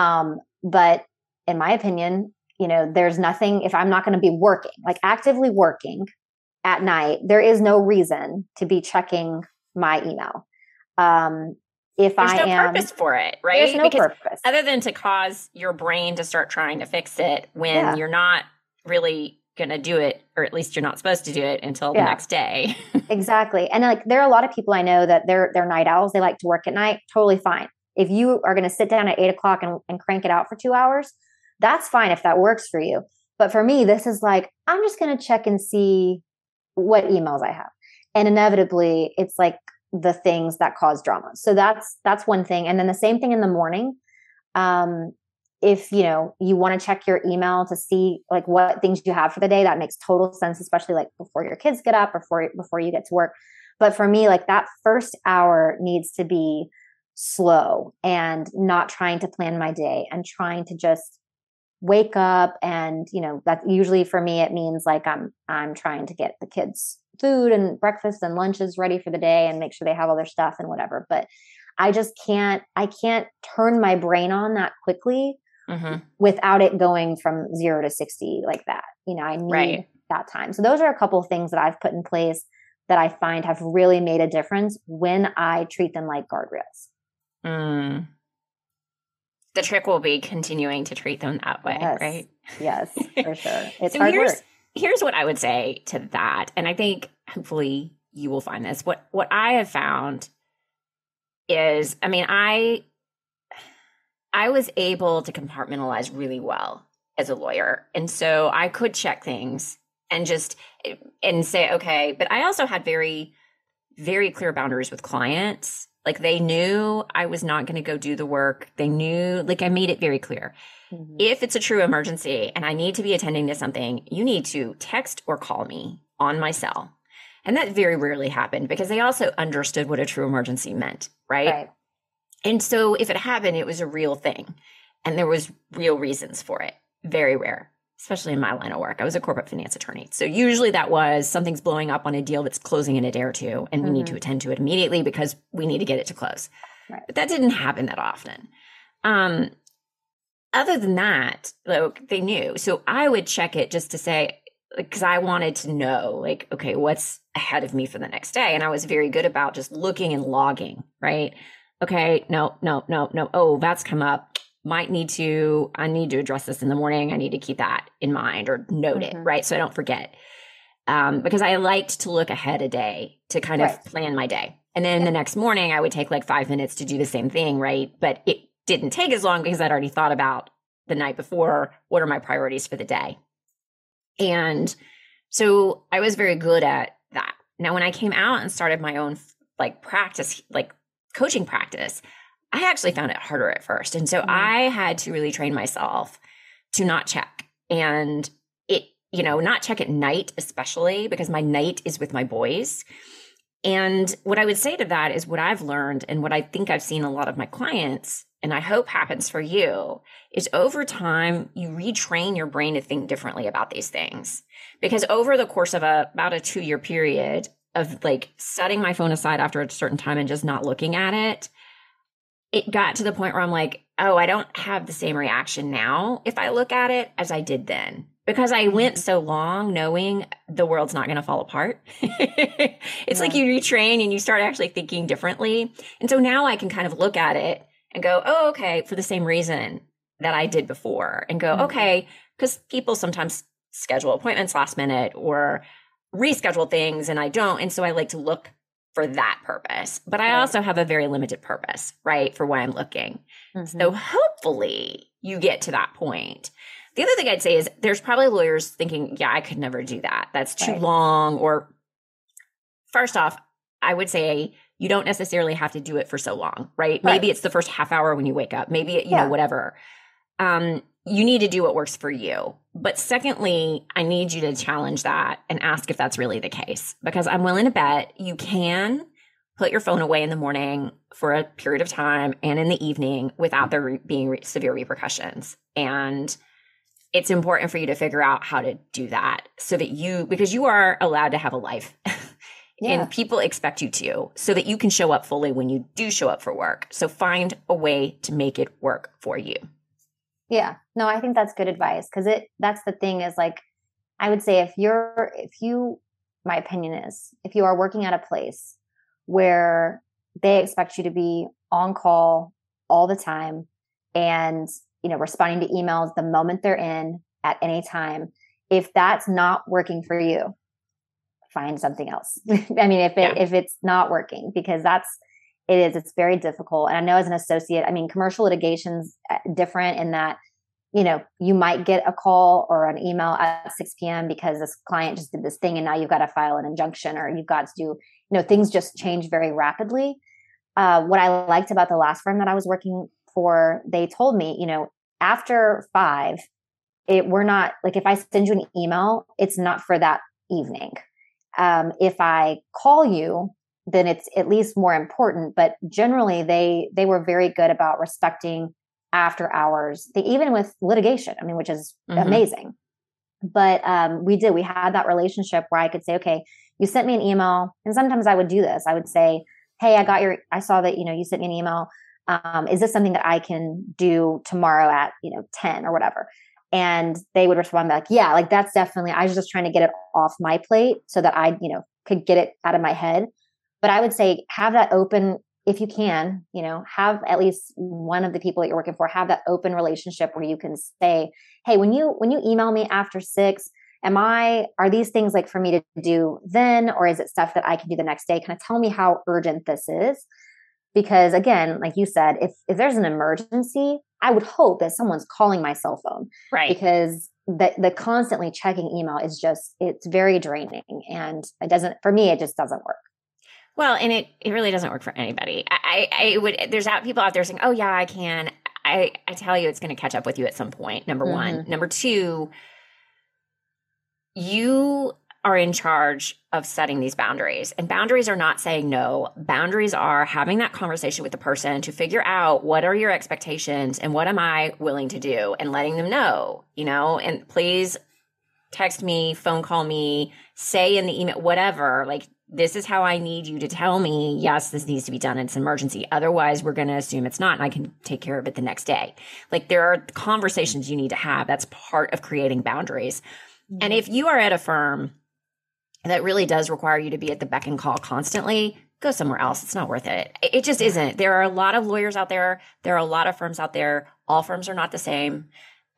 Um, but in my opinion, you know, there's nothing, if I'm not going to be working, like actively working, at night, there is no reason to be checking my email. Um, if there's I no am, purpose for it, right? There's no because purpose other than to cause your brain to start trying to fix it when yeah. you're not really going to do it, or at least you're not supposed to do it until yeah. the next day. Exactly. And like, there are a lot of people I know that they're, they're night owls. They like to work at night. Totally fine. If you are going to sit down at eight o'clock and, and crank it out for two hours, that's fine if that works for you. But for me, this is like, I'm just going to check and see what emails I have. And inevitably it's like the things that cause drama. So that's, that's one thing. And then the same thing in the morning. Um, if, you know, you want to check your email to see like what things you have for the day, that makes total sense, especially like before your kids get up, before, before you get to work. But for me, like that first hour needs to be slow and not trying to plan my day and trying to just wake up. And, you know, that usually for me, it means like I'm, I'm trying to get the kids food and breakfast and lunches ready for the day and make sure they have all their stuff and whatever. But I just can't, I can't turn my brain on that quickly mm-hmm. without it going from zero to sixty like that. You know, I need right. that time. So those are a couple of things that I've put in place that I find have really made a difference when I treat them like guardrails. Mm. The trick will be continuing to treat them that way, yes. right? Yes, for sure. It's so hard here's, work. Here's what I would say to that. And I think hopefully you will find this. What what I have found is, I mean, I I was able to compartmentalize really well as a lawyer. And so I could check things and just and say, okay, but I also had very, very clear boundaries with clients. Like they knew I was not going to go do the work. They knew, like I made it very clear. Mm-hmm. If it's a true emergency and I need to be attending to something, you need to text or call me on my cell. And that very rarely happened because they also understood what a true emergency meant, right? Right. And so if it happened, it was a real thing. And there was real reasons for it. Very rare, especially in my line of work. I was a corporate finance attorney. So usually that was something's blowing up on a deal that's closing in a day or two, and mm-hmm. we need to attend to it immediately because we need to get it to close. Right. But that didn't happen that often. Um, other than that, like, they knew. So I would check it just to say, because I wanted to know, like, okay, what's ahead of me for the next day? And I was very good about just looking and logging, right? Okay, no, no, no, no. Oh, that's come up. Might need to, I need to address this in the morning. I need to keep that in mind or note mm-hmm. it, right? So I don't forget. Um, because I liked to look ahead a day to kind right. of plan my day. And then yeah. the next morning I would take like five minutes to do the same thing, right? But it didn't take as long because I'd already thought about the night before, what are my priorities for the day? And so I was very good at that. Now, when I came out and started my own like practice, like coaching practice, I actually found it harder at first. And so mm-hmm. I had to really train myself to not check and it, you know, not check at night, especially because my night is with my boys. And what I would say to that is what I've learned and what I think I've seen a lot of my clients, and I hope happens for you, is over time, you retrain your brain to think differently about these things. Because over the course of a, about a two-year period of like setting my phone aside after a certain time and just not looking at it, it got to the point where I'm like, oh, I don't have the same reaction now if I look at it as I did then. Because I went so long knowing the world's not going to fall apart. It's yeah. like you retrain and you start actually thinking differently. And so now I can kind of look at it and go, oh, okay, for the same reason that I did before. And go, mm-hmm. okay, because people sometimes schedule appointments last minute or reschedule things and I don't. And so I like to look for that purpose. But I also have a very limited purpose, right, for why I'm looking. Mm-hmm. So hopefully you get to that point. The other thing I'd say is there's probably lawyers thinking, yeah, I could never do that. That's too right. long. Or first off, I would say you don't necessarily have to do it for so long, right? right. Maybe it's the first half hour when you wake up. Maybe, you yeah. know, whatever. Um, you need to do what works for you. But secondly, I need you to challenge that and ask if that's really the case, because I'm willing to bet you can put your phone away in the morning for a period of time and in the evening without there re- being re- severe repercussions. And it's important for you to figure out how to do that so that you, because you are allowed to have a life yeah. and people expect you to, so that you can show up fully when you do show up for work. So find a way to make it work for you. Yeah. No, I think that's good advice. Cause it, that's the thing is like, I would say if you're, if you my opinion is, if you are working at a place where they expect you to be on call all the time and, you know, responding to emails the moment they're in at any time, if that's not working for you, find something else. I mean, if it, yeah. if it's not working, because that's, it is, it's very difficult. And I know as an associate, I mean, commercial litigation's different in that, you know, you might get a call or an email at six p.m. because this client just did this thing and now you've got to file an injunction or you've got to do, you know, things just change very rapidly. Uh, what I liked about the last firm that I was working for, they told me, you know, after five, it, we're not, like, if I send you an email, it's not for that evening. Um, if I call you, then it's at least more important. But generally, they they were very good about respecting after hours, they, even with litigation, I mean, which is mm-hmm. amazing. But um, we did, we had that relationship where I could say, okay, you sent me an email. And sometimes I would do this. I would say, hey, I got your, I saw that, you know, you sent me an email. Um, is this something that I can do tomorrow at, you know, ten or whatever? And they would respond back, yeah, like that's definitely, I was just trying to get it off my plate so that I, you know, could get it out of my head. But I would say have that open, if you can, you know, have at least one of the people that you're working for, have that open relationship where you can say, hey, when you, when you email me after six, am I, are these things like for me to do then, or is it stuff that I can do the next day? Kind of tell me how urgent this is. Because again, like you said, if, if there's an emergency, I would hope that someone's calling my cell phone, right? Because the, the constantly checking email is just, it's very draining, and it doesn't, for me, it just doesn't work. Well, and it, it really doesn't work for anybody. I, I would, there's out people out there saying, oh yeah, I can. I, I tell you, it's going to catch up with you at some point. Number mm-hmm. one. Number two, you are in charge of setting these boundaries, and boundaries are not saying no. Boundaries are having that conversation with the person to figure out what are your expectations and what am I willing to do, and letting them know, you know, and please text me, phone call me, say in the email, whatever, like, this is how I need you to tell me, yes, this needs to be done. It's an emergency. Otherwise, we're going to assume it's not, and I can take care of it the next day. Like, there are conversations you need to have. That's part of creating boundaries. Mm-hmm. And if you are at a firm that really does require you to be at the beck and call constantly, go somewhere else. It's not worth it. It just isn't. There are a lot of lawyers out there. There are a lot of firms out there. All firms are not the same.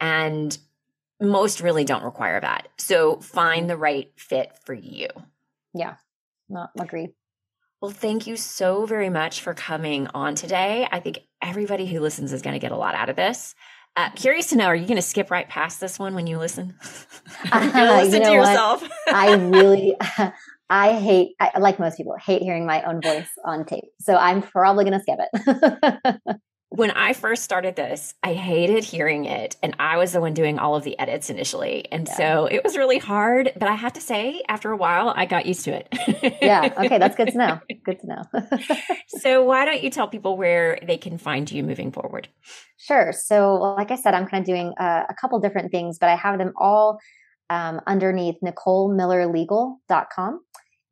And most really don't require that. So find the right fit for you. Yeah. Not agree. Well, thank you so very much for coming on today. I think everybody who listens is going to get a lot out of this. Uh, curious to know, are you going to skip right past this one when you listen? You're going to listen uh, you know to yourself. What? I really, uh, I hate, I, like most people, hate hearing my own voice on tape. So I'm probably going to skip it. When I first started this, I hated hearing it. And I was the one doing all of the edits initially. And yeah. so it was really hard. But I have to say, after a while, I got used to it. Yeah. Okay. That's good to know. Good to know. So why don't you tell people where they can find you moving forward? Sure. So like I said, I'm kind of doing uh, a couple different things, but I have them all um, underneath Nicole Miller Legal dot com.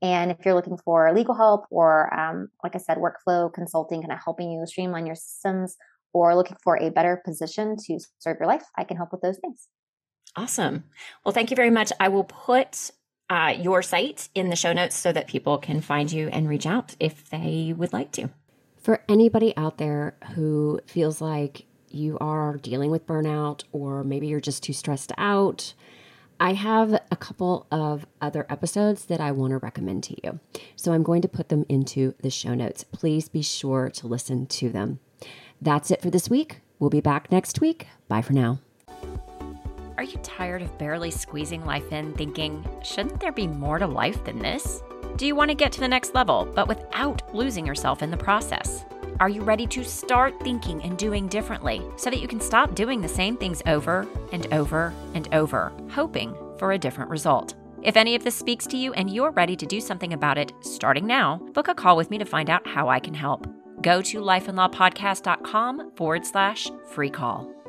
And if you're looking for legal help or, um, like I said, workflow consulting, kind of helping you streamline your systems, or looking for a better position to serve your life, I can help with those things. Awesome. Well, thank you very much. I will put uh, your site in the show notes so that people can find you and reach out if they would like to. For anybody out there who feels like you are dealing with burnout, or maybe you're just too stressed out, I have a couple of other episodes that I want to recommend to you. So I'm going to put them into the show notes. Please be sure to listen to them. That's it for this week. We'll be back next week. Bye for now. Are you tired of barely squeezing life in, thinking, shouldn't there be more to life than this? Do you want to get to the next level, but without losing yourself in the process? Are you ready to start thinking and doing differently so that you can stop doing the same things over and over and over, hoping for a different result? If any of this speaks to you and you're ready to do something about it starting now, book a call with me to find out how I can help. Go to lifeandlawpodcast.com forward slash free call.